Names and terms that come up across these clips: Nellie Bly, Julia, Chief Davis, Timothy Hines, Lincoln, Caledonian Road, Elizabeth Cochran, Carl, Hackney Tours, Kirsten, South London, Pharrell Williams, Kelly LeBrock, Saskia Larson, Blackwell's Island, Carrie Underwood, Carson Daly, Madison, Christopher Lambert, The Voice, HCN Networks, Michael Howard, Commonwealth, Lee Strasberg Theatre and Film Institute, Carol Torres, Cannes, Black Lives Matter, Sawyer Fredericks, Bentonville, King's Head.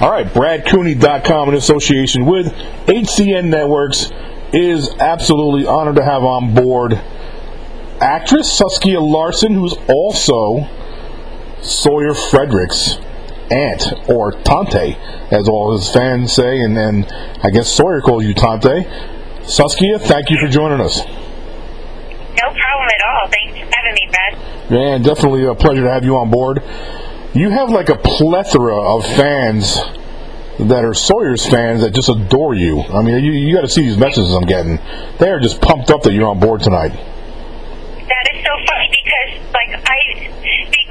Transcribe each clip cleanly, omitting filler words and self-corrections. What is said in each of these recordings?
All right, BradCooney.com, in association with HCN Networks, is absolutely honored to have on board actress Saskia Larson, who's also Sawyer Fredericks' aunt, or Tante, as all his fans say, and then I guess Sawyer calls you Tante. Saskia, thank you for joining us. No problem at all. Thanks for having me, Brad. Man, definitely a pleasure to have you on board. You have like a plethora of fans that are Sawyer's fans that just adore you. I mean, you got to see these messages I'm getting. They are just pumped up that you're on board tonight. That is so funny because, like, I communicate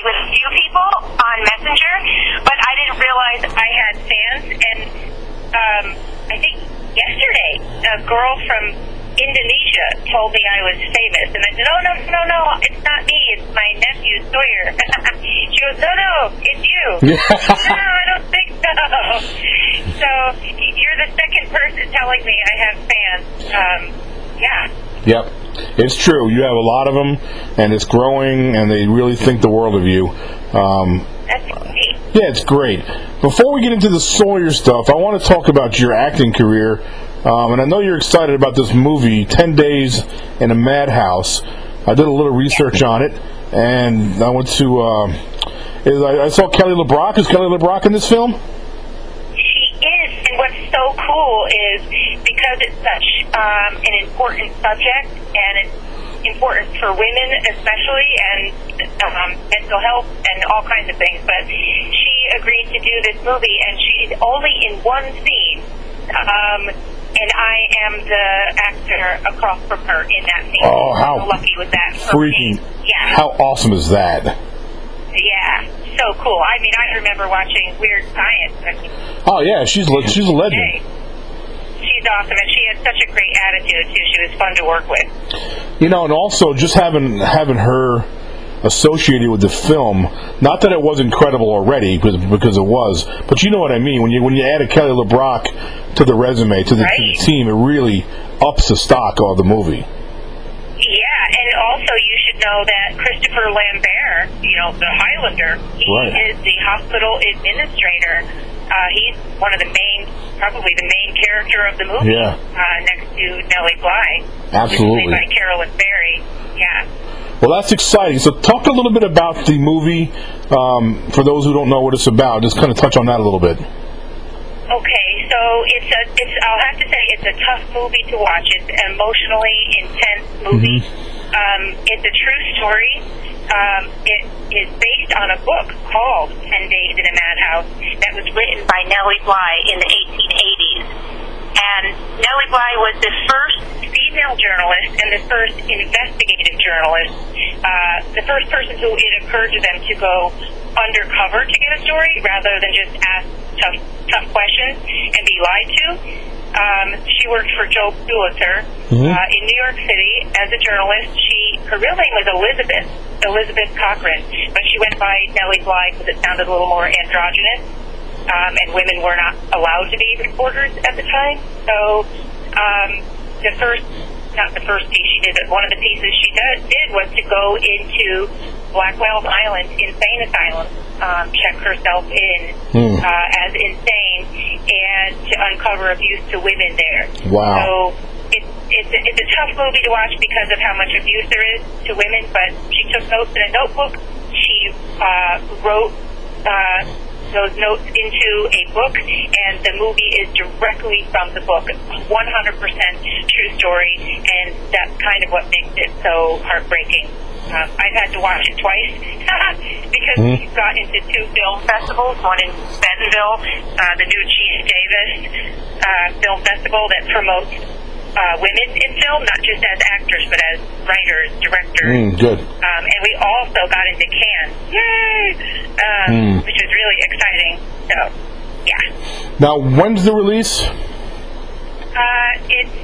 with a few people on Messenger, but I didn't realize I had fans. And I think yesterday, a girl from Indonesia told me I was famous, and I said, "Oh no, it's not me. It's my nephew Sawyer." She goes, "No, it's you." No, I don't think so. So you're the second person telling me I have fans. Yep, it's true. You have a lot of them, and it's growing, and they really think the world of you. That's great. Yeah, it's great. Before we get into the Sawyer stuff, I want to talk about your acting career, and I know you're excited about this movie, 10 Days in a Madhouse. I did a little research on it, and I went to... I saw Kelly LeBrock. Is Kelly LeBrock in this film? And what's so cool is because it's such an important subject, and it's important for women especially, and mental health and all kinds of things, but she agreed to do this movie, and she's only in one scene, and I am the actor across from her in that scene. Oh, how so lucky was that? Freaking, yeah. How awesome is that? Yeah, so cool. I mean, I remember watching Weird Science. Oh, yeah, she's a legend. She's awesome, and she has such a great attitude, too. She was fun to work with. You know, and also just having her associated with the film, not that it was incredible already, because it was, but you know what I mean. When you added Kelly LeBrock to the resume, to the team, it really ups the stock of the movie. Yeah, and also you should know that Christopher Lambert, you know, the Highlander, is the hospital administrator. He's one of the main, probably the main character of the movie, next to Nellie Bly. Absolutely. Played by Carolyn Barry, yeah. Well, that's exciting. So talk a little bit about the movie, for those who don't know what it's about. Just kind of touch on that a little bit. Okay, so it's I'll have to say it's a tough movie to watch. It's an emotionally intense movie. Mm-hmm. It's a true story. It is based on a book called 10 Days in a Madhouse that was written by Nellie Bly in the 1880s. And Nellie Bly was the first female journalist and the first investigative journalist, the first person who it occurred to them to go undercover to get a story rather than just ask tough questions and be lied to. She worked for Joel Pulitzer in New York City as a journalist. Her real name was Elizabeth Cochran, but she went by Nellie Bly because it sounded a little more androgynous, and women were not allowed to be reporters at the time. So one of the pieces she did was to go into Blackwell's Island insane asylum, check herself in as insane, and to uncover abuse to women there. Wow. So it's a tough movie to watch because of how much abuse there is to women, but she took notes in a notebook. She wrote those notes into a book, and the movie is directly from the book. 100% true story, and that's kind of what makes it so heartbreaking. I've had to watch it twice because we got into two film festivals, one in Bentonville, the new Chief Davis film festival that promotes women in film, not just as actors but as writers, directors. Good. And we also got into Cannes, yay! Which is really exciting. So, yeah. Now, when's the release? It's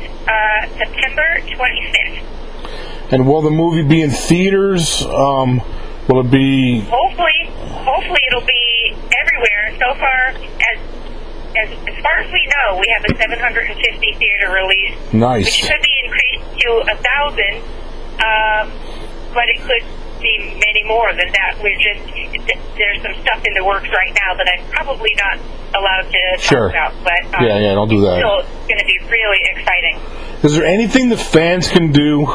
September 25th. And will the movie be in theaters? Will it be... Hopefully it'll be everywhere. So far, as far as we know, we have a 750 theater release. Nice. Which could be increased to 1,000, but it could see many more than that. There's some stuff in the works right now that I'm probably not allowed to talk about. But don't do that. It's still going to be really exciting. Is there anything the fans can do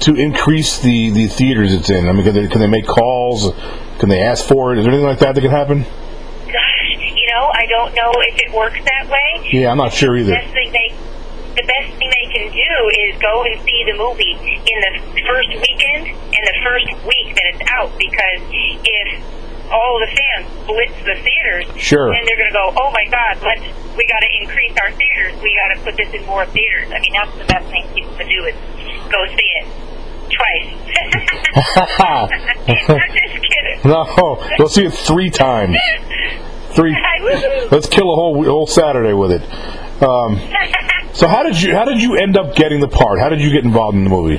to increase the theaters it's in? I mean, can they make calls? Can they ask for it? Is there anything like that can happen? Gosh, I don't know if it works that way. Yeah, I'm not sure either. The best thing they can do is go and see the movie in the first weekend and the first week that it's out, because if all the fans blitz the theaters, then they're going to go, oh my God, we got to increase our theaters. We got to put this in more theaters. I mean, that's the best thing people can do is go see it twice. I'm just kidding. No, go see it three times. Let's kill a whole Saturday with it. So how did you end up getting the part? How did you get involved in the movie?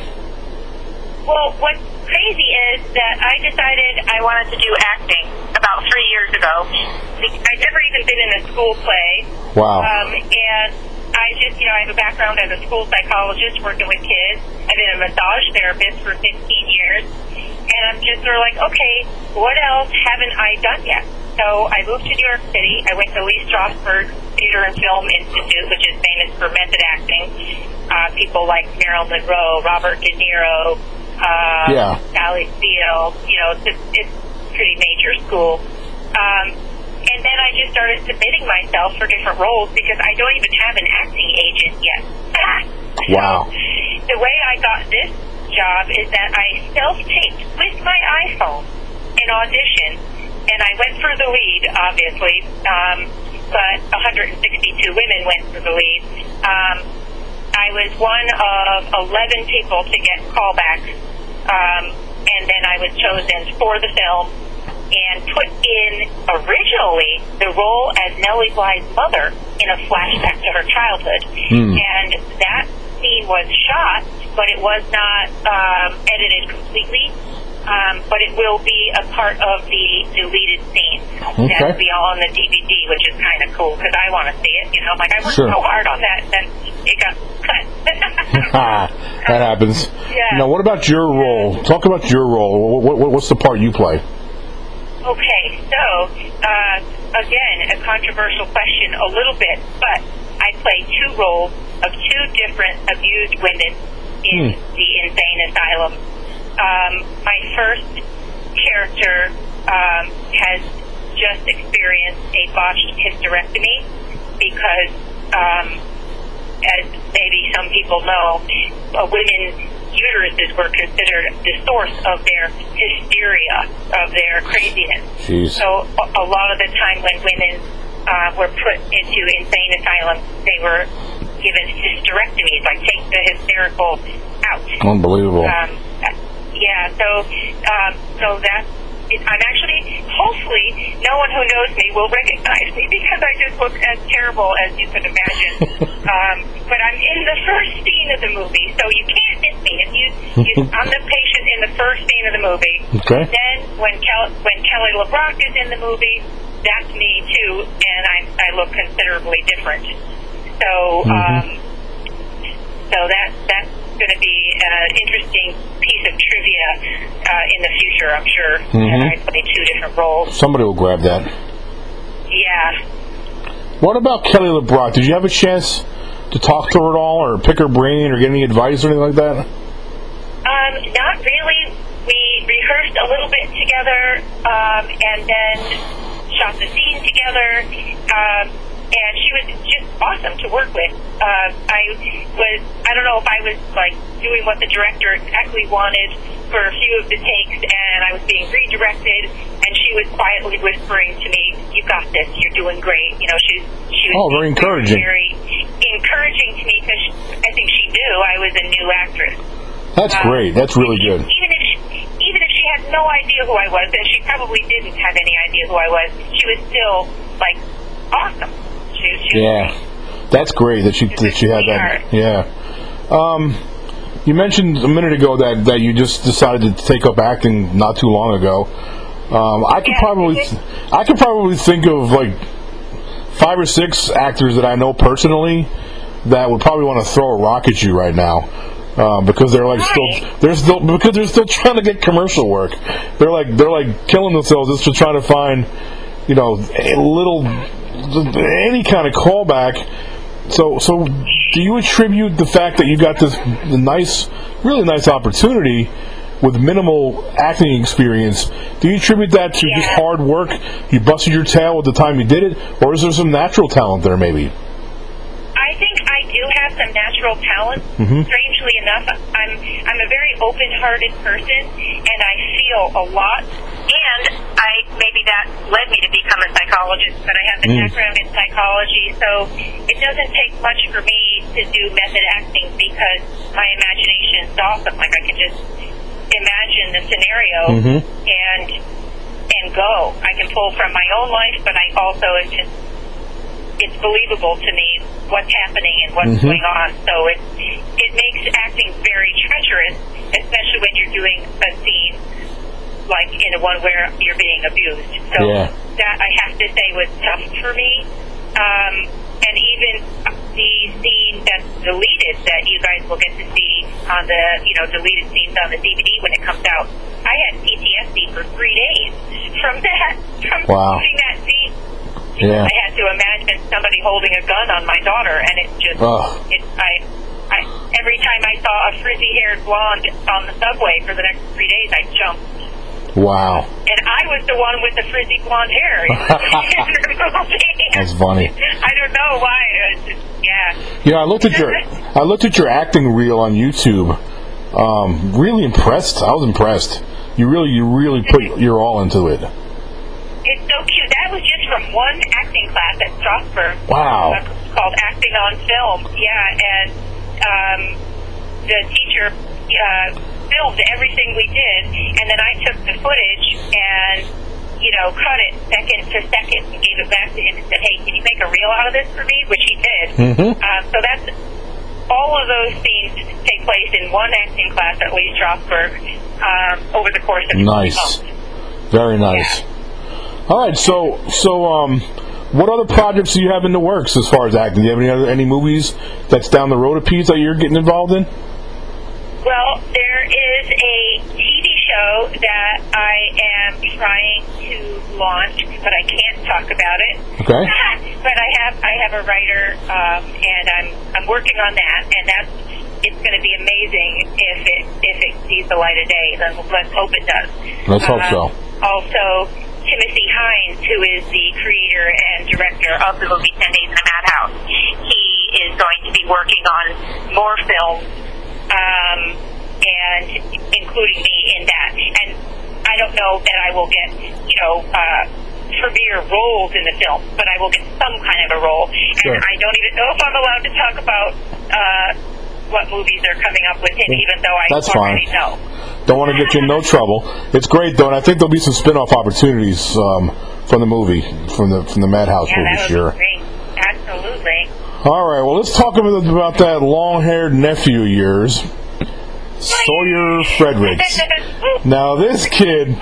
Well, what's crazy is that I decided I wanted to do acting about 3 years ago. I'd never even been in a school play. Wow. And I just, I have a background as a school psychologist working with kids. I've been a massage therapist for 15 years. And I'm just sort of like, okay, what else haven't I done yet? So I moved to New York City. I went to Lee Strasberg Theatre and Film Institute, which is famous for method acting. People like Marilyn Monroe, Robert De Niro, Sally Field. It's pretty major school. And then I just started submitting myself for different roles because I don't even have an acting agent yet. Wow. So the way I got this job is that I self-taped with my iPhone an audition. And I went for the lead, obviously, but 162 women went for the lead. I was one of 11 people to get callbacks, and then I was chosen for the film and put in originally the role as Nellie Bly's mother in a flashback to her childhood. And that scene was shot, but it was not edited completely. But it will be a part of the deleted scenes that will be all on the DVD, which is kind of cool because I want to see it. I worked so hard on that, and it got cut. That happens. Yeah. Now, what about your role? Talk about your role. What's the part you play? Okay, so again, a controversial question, a little bit, but I play two roles of two different abused women in the insane asylum. My first character has just experienced a botched hysterectomy because, as maybe some people know, women's uteruses were considered the source of their hysteria, of their craziness. Jeez. So a lot of the time when women were put into insane asylums, they were given hysterectomies, like take the hysterical out. Unbelievable. Yeah, so that's it. I'm actually, hopefully, no one who knows me will recognize me because I just look as terrible as you can imagine. But I'm in the first scene of the movie, so you can't miss me. If I'm the patient in the first scene of the movie. Okay. Then when Kelly LeBrock is in the movie, that's me too, and I look considerably different. So, so that's going to be an interesting piece of trivia in the future, I'm sure. And I play two different roles. Somebody will grab that. Yeah. What about Kelly LeBrock? Did you have a chance to talk to her at all, or pick her brain, or get any advice or anything like that? Not really. We rehearsed a little bit together, and then shot the scene together. And she was just awesome to work with. I don't know if I was, doing what the director exactly wanted for a few of the takes, and I was being redirected, and she was quietly whispering to me, you got this, you're doing great. She was very encouraging. Very encouraging to me, because I think she knew I was a new actress. That's great. That's really good. Even if she had no idea who I was, and she probably didn't have any idea who I was, she was still, awesome. Yeah, that's great that she had that. Yeah. You mentioned a minute ago that you just decided to take up acting not too long ago. I could probably think of 5 or 6 actors that I know personally that would probably want to throw a rock at you right now. because they're like still trying to get commercial work. They're like killing themselves just to try to find, you know, any kind of callback. So do you attribute the fact that you got this really nice opportunity with minimal acting experience, do you attribute that to just hard work? You busted your tail at the time you did it, or is there some natural talent there maybe? I think I do have some natural talent. Mm-hmm. Strangely enough, I'm a very open-hearted person, and I feel a lot. And maybe that led me to become a psychologist, but I have a background in psychology, so it doesn't take much for me to do method acting because my imagination is awesome. Like, I can just imagine the scenario and go. I can pull from my own life, but I also it's believable to me what's happening and what's going on. So it makes acting very treacherous, especially when you're doing a scene like in the one where you're being abused. So that, I have to say, was tough for me. And even the scene that's deleted that you guys will get to see on the, you know, deleted scenes on the DVD when it comes out, I had PTSD for 3 days from seeing that scene. Yeah. I had to imagine somebody holding a gun on my daughter, and it just, every time I saw a frizzy-haired blonde on the subway for the next 3 days, I jumped. Wow. And I was the one with the frizzy blonde hair. That's funny. I don't know why. Yeah, I looked at your acting reel on YouTube. Really impressed. I was impressed. You really put your all into it. It's so cute. That was just from one acting class at Strasberg. Wow. Called Acting on Film. Yeah, and the teacher filmed everything we did, and then I took the footage and, you know, cut it second to second and gave it back to him and said, hey, can you make a reel out of this for me? Which he did. So that's, all of those scenes take place in one acting class at Lee Strasberg over the course of 2 months. Very nice. Yeah. All right, so what other projects do you have in the works as far as acting? Do you have any movies that's down the road a piece that you're getting involved in? Well, there is a TV show that I am trying to launch, but I can't talk about it. Okay. But I have a writer, and I'm working on that, and it's going to be amazing if it sees the light of day. Let's hope it does. Let's hope so. Also, Timothy Hines, who is the creator and director of the movie 10 Days in a Madhouse, he is going to be working on more films, and including me in that. And I don't know that I will get, you know, premier roles in the film, but I will get some kind of a role. Sure. And I don't even know if I'm allowed to talk about what movies are coming up with him, even though I already know. Don't want to get you in no trouble. It's great, though, and I think there'll be some spin-off opportunities from the movie, from the Madhouse movie, sure. Great. Absolutely. All right, well, let's talk about that long-haired nephew of yours, Sawyer Fredericks. Now, this kid,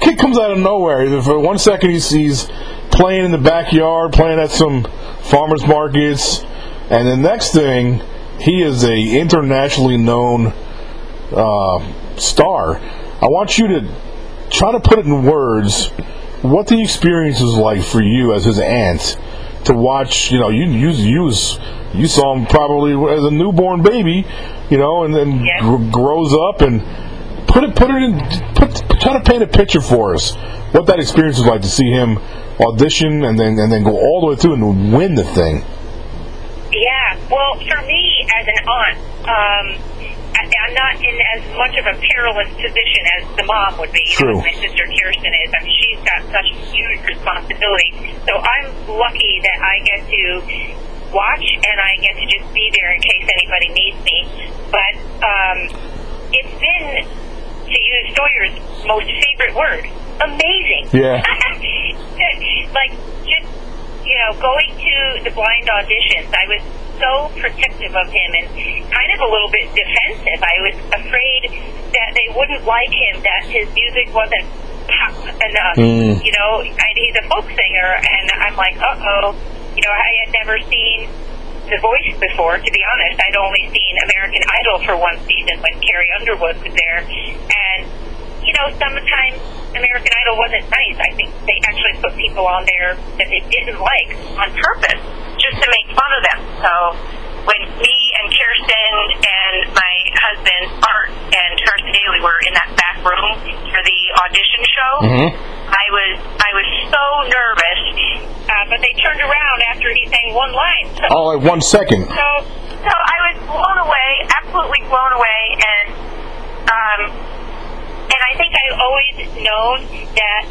kid comes out of nowhere. For 1 second, he's playing in the backyard, playing at some farmers markets, and the next thing, he is a internationally known star. I want you to try to put it in words what the experience is like for you as his aunt to watch. You know, you saw him probably as a newborn baby, you know, and then grows up, and try to paint a picture for us what that experience was like to see him audition and then go all the way through and win the thing. Yeah, well, for me as an aunt, I'm not in as much of a perilous position as the mom would be. True. As my sister Kirsten is. I mean, she's got such huge responsibility. So I'm lucky that I get to watch and I get to just be there in case anybody needs me. But it's been, to use Sawyer's most favorite word, amazing. Yeah. Like, just, you know, going to the blind auditions, I was so protective of him and kind of a little bit defensive. I was afraid that they wouldn't like him, that his music wasn't pop enough. You know, and he's a folk singer, and I'm like, uh-oh. You know, I had never seen The Voice before. To be honest, I'd only seen American Idol for one season when Carrie Underwood was there. And, you know, sometimes American Idol wasn't nice. I think they actually put people on there that they didn't like on purpose just to make fun of them. So when me and Kirsten and my husband Art and Carson Daly were in that back room for the audition show, I was so nervous. But they turned around after he sang one line. So, all in 1 second. So I was blown away, absolutely blown away, and I think I've always known that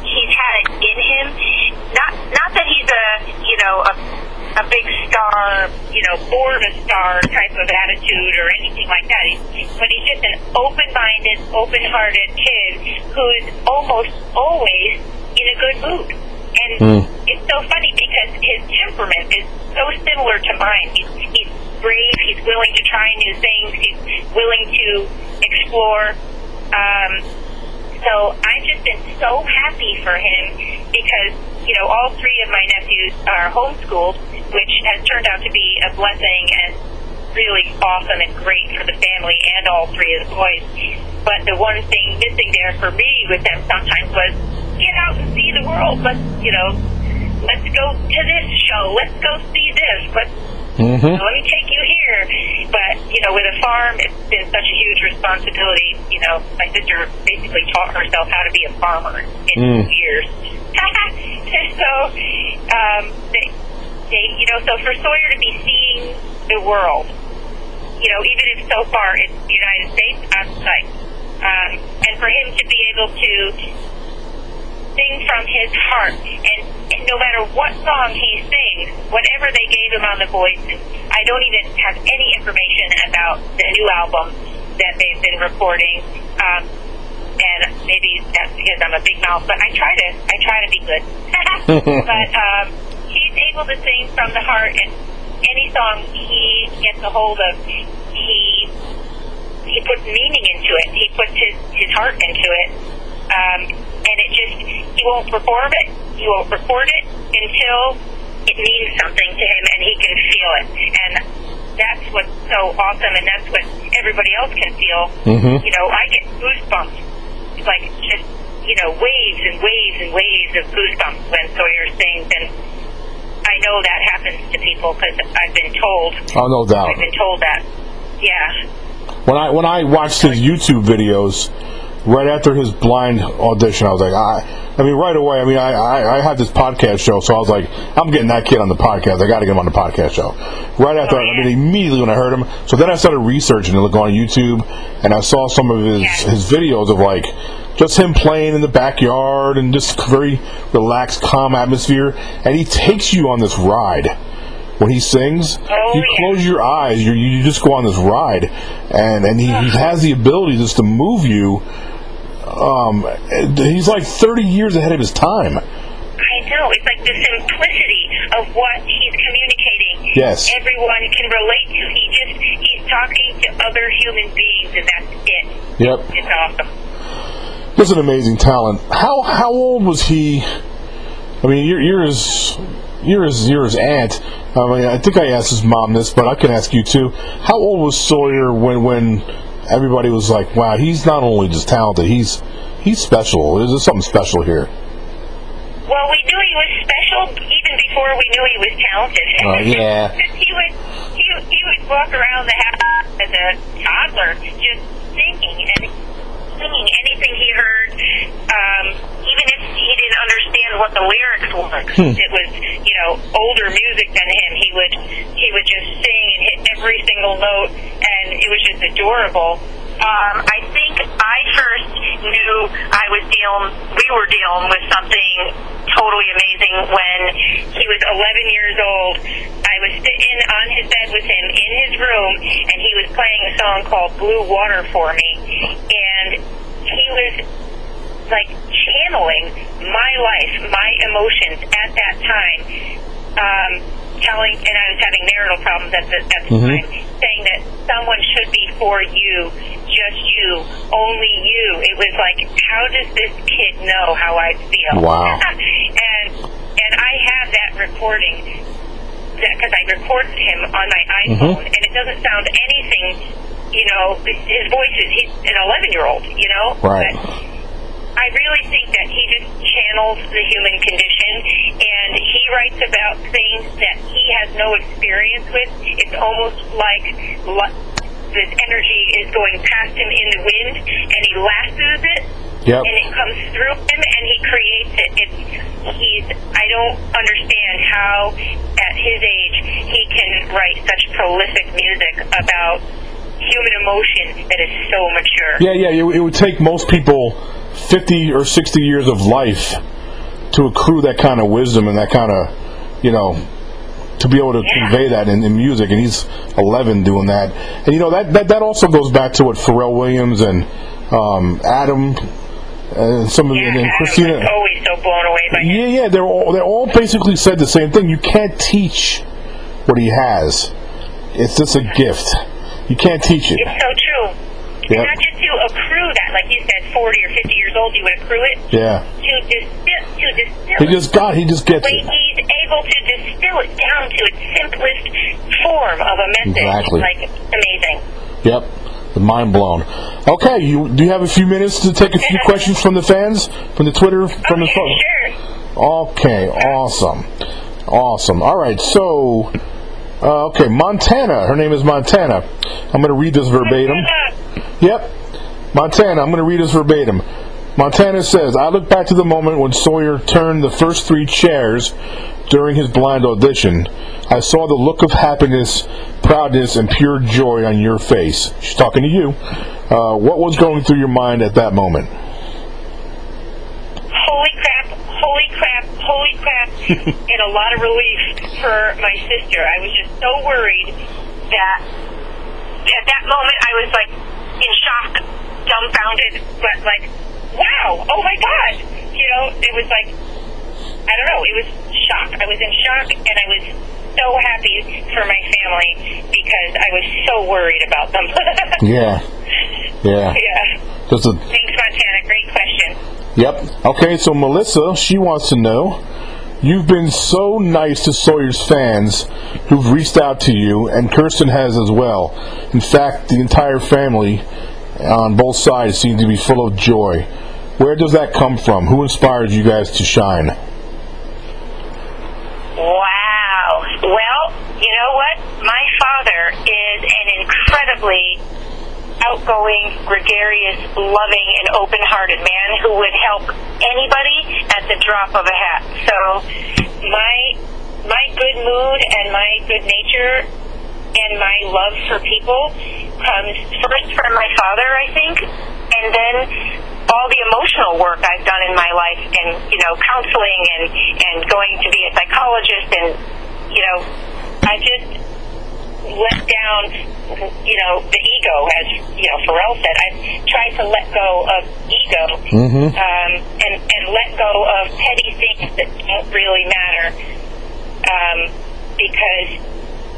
he's had it in him. Not that he's a big star, born a star type of attitude or anything like that. But he's just an open-minded, open-hearted kid who is almost always in a good mood. And it's so funny because his temperament is so similar to mine. He's brave, he's willing to try new things, he's willing to explore. So I've just been so happy for him because, all three of my nephews are homeschooled, which has turned out to be a blessing and really awesome and great for the family and all three of the boys. But the one thing missing there for me with them sometimes was get out and see the world. Let's go to this show. Let's go see this. Let me take you here. But, with a farm, it's been such a huge responsibility. My sister basically taught herself how to be a farmer in 2 years. So for Sawyer to be seeing the world, even if so far it's the United States, I'm psyched. And for him to be able to sing from his heart, and no matter what song he sings, whatever they gave him on The Voice, I don't even have any information about the new album that they've been recording, and maybe that's because I'm a big mouth, but I try to be good. But he's able to sing from the heart, and any song he gets a hold of, he puts meaning into it. He puts his heart into it. And it just, he won't perform it, he won't record it until it means something to him and he can feel it. And that's what's so awesome, and that's what everybody else can feel. I get goosebumps. It's like just, waves and waves and waves of goosebumps when Sawyer sings, and I know that happens to people because I've been told. Oh, no doubt. I've been told that. Yeah. When I watched his YouTube videos, right after his blind audition, I was like, right away, I had this podcast show, so I was like, I'm getting that kid on the podcast. I got to get him on the podcast show. Right after, immediately when I heard him. So then I started researching and looking on YouTube, and I saw some of his videos of, just him playing in the backyard and just very relaxed, calm atmosphere. And he takes you on this ride. When he sings, you close your eyes. You just go on this ride, and he has the ability just to move you. He's 30 years ahead of his time. I know. It's the simplicity of what he's communicating. Yes. Everyone can relate to. He's talking to other human beings, and that's it. Yep. It's awesome. He's an amazing talent. How old was he? You're his... You're his aunt. I think I asked his mom this, but I can ask you too. How old was Sawyer when everybody was like, wow, he's not only just talented, he's special. There's something special here. Well, we knew he was special even before we knew he was talented. Yeah. he would walk around the house as a toddler just singing anything he heard, even if he didn't understand what the lyrics were. It was, older music than him. He would just sing and hit every single note, and it was just adorable. I think I first knew we were dealing with something totally amazing when he was 11 years old. I was sitting on his bed with him in his room, and he was playing a song called Blue Water for Me, and he was channeling my life, my emotions at that time, and I was having marital problems at the time, saying that someone should be for you, just you, only you. It was how does this kid know how I feel? Wow. And I have that recording because I record him on my iPhone, and it doesn't sound anything, you know, his voice is, he's an 11-year-old, you know? Right. But I really think that he just channels the human condition, and he writes about things that he has no experience with. It's almost like this energy is going past him in the wind, and he lassos it, and it comes through him, and he creates it. I don't understand how, at his age, he can write such prolific music about human emotion that is so mature. It would take most people 50 or 60 years of life to accrue that kind of wisdom and that kind of, you know, to be able to convey that in music, and he's 11 doing that. And, you know, that also goes back to what Pharrell Williams and Adam and some of the, and Christina. Adam was always so blown away by him. They're all basically said the same thing. You can't teach what he has. It's just a gift. You can't teach it. It's so true. Yep. Not just to accrue that, like you said, 40 or 50 years old, you would accrue it. Yeah. To distill. He just gets it. He's able to distill it down to its simplest form of a message. Exactly. Like, amazing. Yep. Mind blown. Okay, do you have a few minutes to take a few questions from the fans, from the Twitter, from the phone? Sure. Okay. Awesome. All right. So, Montana. Her name is Montana. I'm going to read this verbatim. Montana says, I look back to the moment when Sawyer turned the first three chairs during his blind audition. I saw the look of happiness, proudness, and pure joy on your face. She's talking to you. What was going through your mind at that moment? Holy crap. And a lot of relief for my sister. I was just so worried that at that moment I was like, in shock, dumbfounded, but like, wow, oh my God, you know, it was like, I don't know, it was shock. I was in shock, and I was so happy for my family because I was so worried about them. Thanks, Montana, great question. Yep. Okay, so Melissa, she wants to know, you've been so nice to Sawyer's fans who've reached out to you, and Kirsten has as well. In fact, the entire family on both sides seems to be full of joy. Where does that come from? Who inspires you guys to shine? Wow. Well, you know what? My father is an incredibly outgoing, gregarious, loving, and open-hearted man who would help anybody at the drop of a hat. So my good mood and my good nature and my love for people comes first from my father, I think, and then all the emotional work I've done in my life, and, you know, counseling and going to be a psychologist, and, you know, I just let down, you know, the ego, as, you know, Pharrell said. I've tried to let go of ego and let go of petty things that don't really matter, because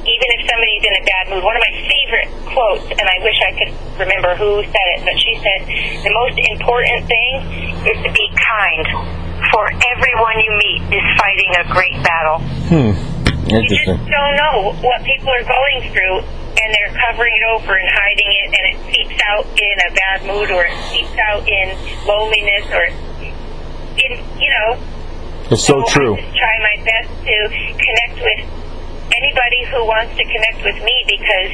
even if somebody's in a bad mood, one of my favorite quotes, and I wish I could remember who said it, but she said, the most important thing is to be kind, for everyone you meet is fighting a great battle. You just don't know what people are going through, and they're covering it over and hiding it, and it seeps out in a bad mood, or it seeps out in loneliness, or in, you know. It's so true. I just try my best to connect with anybody who wants to connect with me, because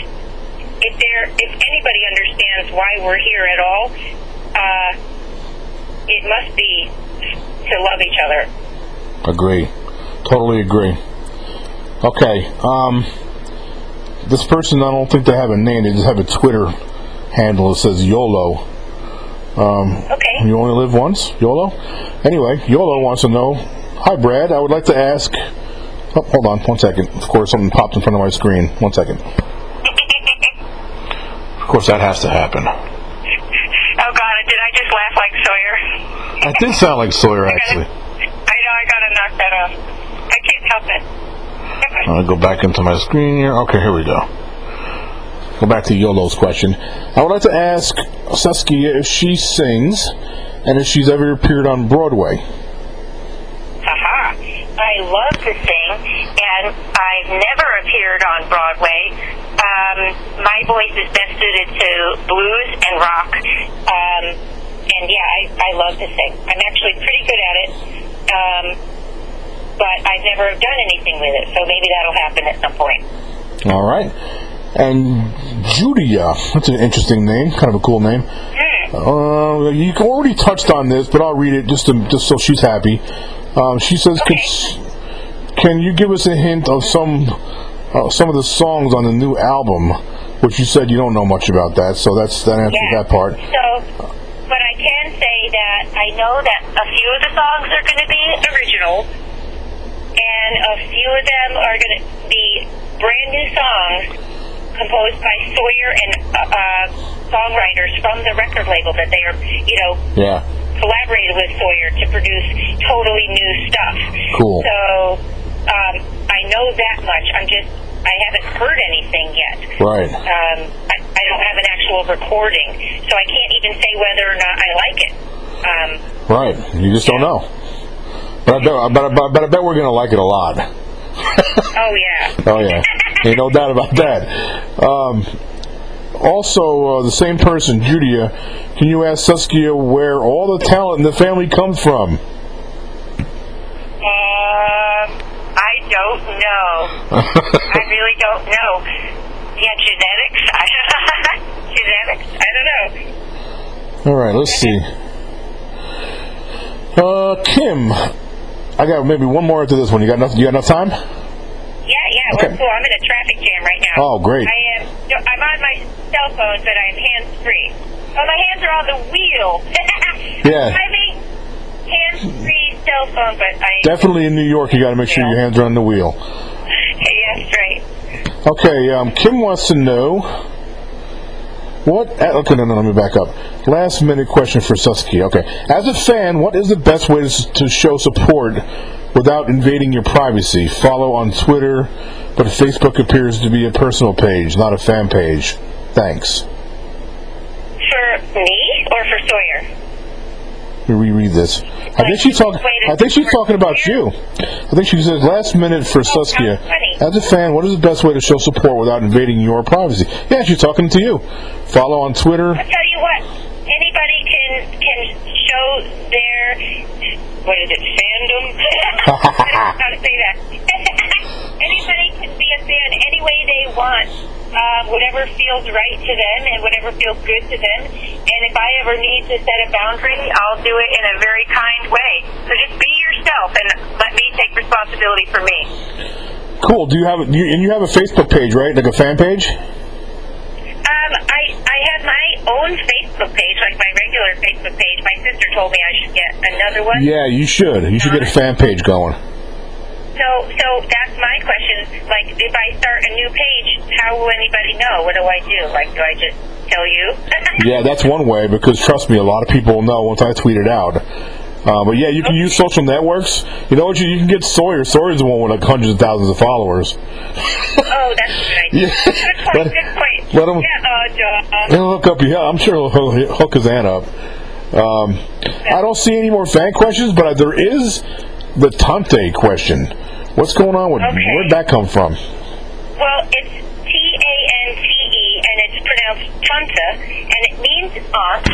if anybody understands why we're here at all, it must be to love each other. Agree. Totally agree. Okay, this person, I don't think they have a name. They just have a Twitter handle that says YOLO. Okay. You only live once? YOLO? Anyway, YOLO wants to know, hi, Brad, I would like to ask... Oh, hold on, 1 second. Of course, something popped in front of my screen. 1 second. Of course, that has to happen. Oh, God, did I just laugh like Sawyer? That did sound like Sawyer, actually. I know, I gotta knock that off. I can't help it. I'll go back into my screen here. Okay, here we go. Go back to YOLO's question. I would like to ask Saskia if she sings and if she's ever appeared on Broadway. Aha. I love to sing, and I've never appeared on Broadway. My voice is best suited to blues and rock. And yeah, I love to sing. I'm actually pretty good at it, but I've never done anything with it, so maybe that'll happen at some point. All right. And Julia, that's an interesting name, kind of a cool name. You already touched on this, but I'll read it just so she's happy. She says, okay. Can you give us a hint of some of the songs on the new album, which you said you don't know much about that, so that answers that part. So, but I can say that I know that a few of the songs are going to be originals, and a few of them are going to be brand new songs composed by Sawyer and songwriters from the record label that they are, collaborated with Sawyer to produce totally new stuff. Cool. So I know that much. I haven't heard anything yet. Right. I don't have an actual recording, so I can't even say whether or not I like it. Right. You just don't know. But I bet we're going to like it a lot. Oh, yeah. Ain't no doubt about that. Also, the same person, Julia, can you ask Saskia where all the talent in the family comes from? I don't know. I really don't know. Yeah, genetics. I don't know. All right, let's see. Kim, I got maybe one more after this one. You got enough time? Okay. Well, cool. I'm in a traffic jam right now. Oh, great. I'm on my cell phone, but I'm hands-free. Oh, my hands are on the wheel. Yeah. I mean, hands-free cell phone, but I... Definitely in New York, you got to make sure your hands are on the wheel. Yes, right. Okay, Kim wants to know, let me back up. Last-minute question for Saskia. Okay. As a fan, what is the best way to show support without invading your privacy? Follow on Twitter, but Facebook appears to be a personal page, not a fan page. Thanks. For me or for Sawyer? Let me reread this. I think she's talking about you. I think she said last minute for Saskia. As a fan, what is the best way to show support without invading your privacy? Yeah, she's talking to you. Follow on Twitter. I'll tell you what. Anybody can show their... What is it, fandom? I don't know how to say that. Anybody can be a fan any way they want, whatever feels right to them and whatever feels good to them. And if I ever need to set a boundary, I'll do it in a very kind way. So just be yourself and let me take responsibility for me. Cool. You have a Facebook page, right? Like a fan page? I have my own Facebook page, like my regular Facebook page. My sister told me I should get another one. Yeah, you should. You should get a fan page going. So that's my question. Like, if I start a new page, how will anybody know? What do I do? Like, do I just tell you? Yeah, that's one way, because trust me, a lot of people will know once I tweet it out. But yeah, you can use social networks. You know what? You can get Sawyer. Sawyer's the one with like hundreds of thousands of followers. Oh, that's right. Yeah. Good point. Let him hook up. Yeah, I'm sure he'll hook his aunt up. I don't see any more fan questions, but there is the Tante question. What's going on with where'd that come from? Well, it's Tante, and it's pronounced Tante, and it means aunt.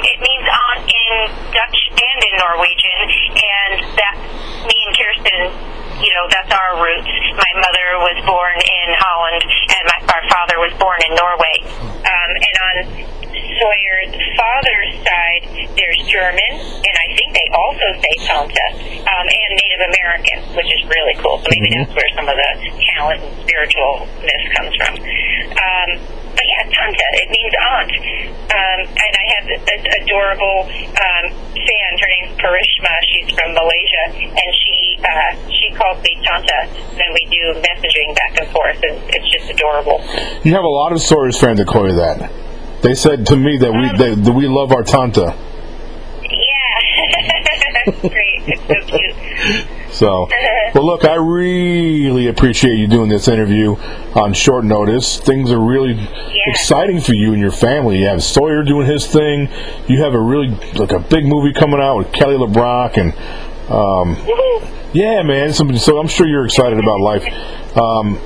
It means aunt in Dutch and in Norwegian, and that me and Kirsten, that's our roots. My mother was born in Holland, and our father was born in Norway. And on Sawyer's father's side, there's German, and I think they also say Tante, and Native American, which is really cool. So maybe that's where some of the talent and spiritualness comes from. But yeah, Tante, it means aunt. And I have this adorable fan. Her name's Parishma. She's from Malaysia, and she calls me Tante. Then we do messaging back and forth, and it's just adorable. You have a lot of Sawyer's fans that call you that. They said to me that we love our Tante. Yeah, that's great. It's so cute. So, well, look, I really appreciate you doing this interview on short notice. Things are really exciting for you and your family. You have Sawyer doing his thing. You have a big movie coming out with Kelly LeBrock and Yeah, man. So I'm sure you're excited about life. And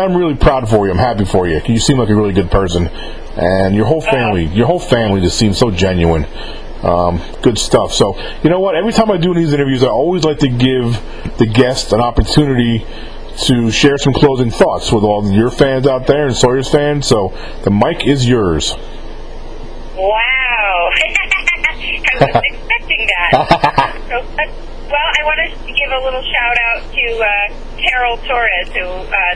I'm really proud for you. I'm happy for you. You seem like a really good person. And your whole family just seems so genuine. Good stuff. So, you know what? Every time I do these interviews, I always like to give the guest an opportunity to share some closing thoughts with all your fans out there and Sawyer's fans. So the mic is yours. Wow. I wasn't expecting that. Well, I wanted to give a little shout-out to Carol Torres, who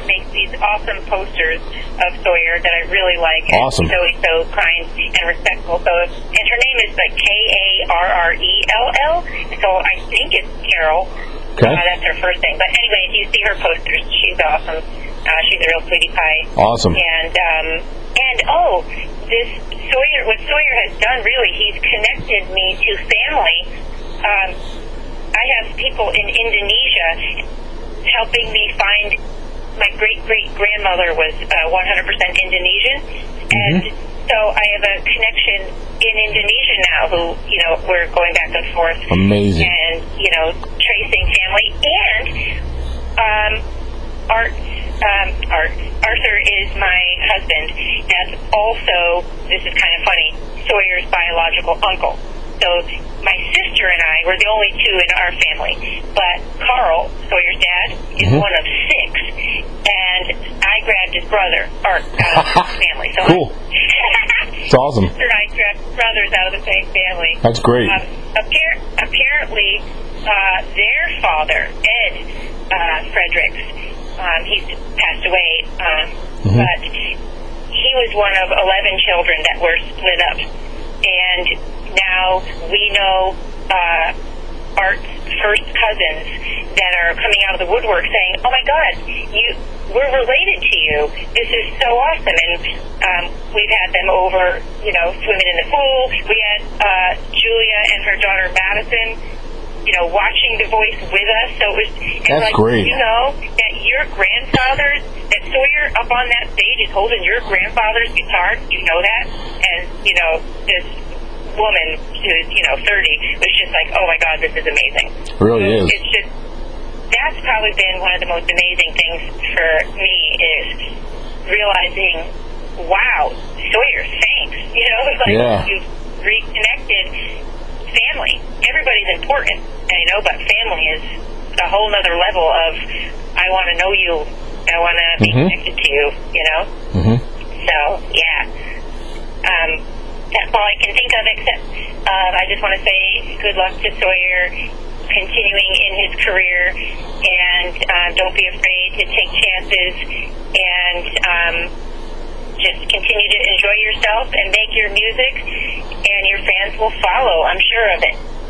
makes these awesome posters of Sawyer that I really like. Awesome. And she's so kind and respectful. So, and her name is like K-A-R-R-E-L-L, so I think it's Carol. Okay. That's her first name. But anyway, if you see her posters, she's awesome. She's a real sweetie pie. Awesome. And what Sawyer has done, really, he's connected me to family. I have people in Indonesia helping me find my great-great-grandmother was 100% Indonesian, and so I have a connection in Indonesia now who, you know, we're going back and forth. Amazing. And, you know, tracing family. And Arthur is my husband, and also, this is kind of funny, Sawyer's biological uncle. So my sister and I were the only two in our family, but Carl, Sawyer's dad, is one of six, and I grabbed his brother, Art, out of his family. So cool. It's awesome. Sister and I grabbed brothers out of the same family. That's great. Apparently, their father, Ed Fredericks, he's passed away, but he was one of 11 children that were split up, and now we know Art's first cousins that are coming out of the woodwork saying, "Oh my God, we're related to you. This is so awesome." And we've had them over, you know, swimming in the pool. We had Julia and her daughter Madison, you know, watching The Voice with us. So it was, that's like, great. You know, that your grandfather's, that Sawyer up on that stage is holding your grandfather's guitar. You know that, and you know this woman who's, you know, 30 was just like, "Oh my God, this is amazing." It really is. It's just, that's probably been one of the most amazing things for me, is realizing, wow, Sawyer, thanks. You know, it's like, you've reconnected family. Everybody's important, you know, but family is a whole nother level of, I want to know you, I want to be connected to you, you know? So, yeah. That's all I can think of, except I just want to say good luck to Sawyer, continuing in his career, and don't be afraid to take chances, and just continue to enjoy yourself and make your music, and your fans will follow, I'm sure of it.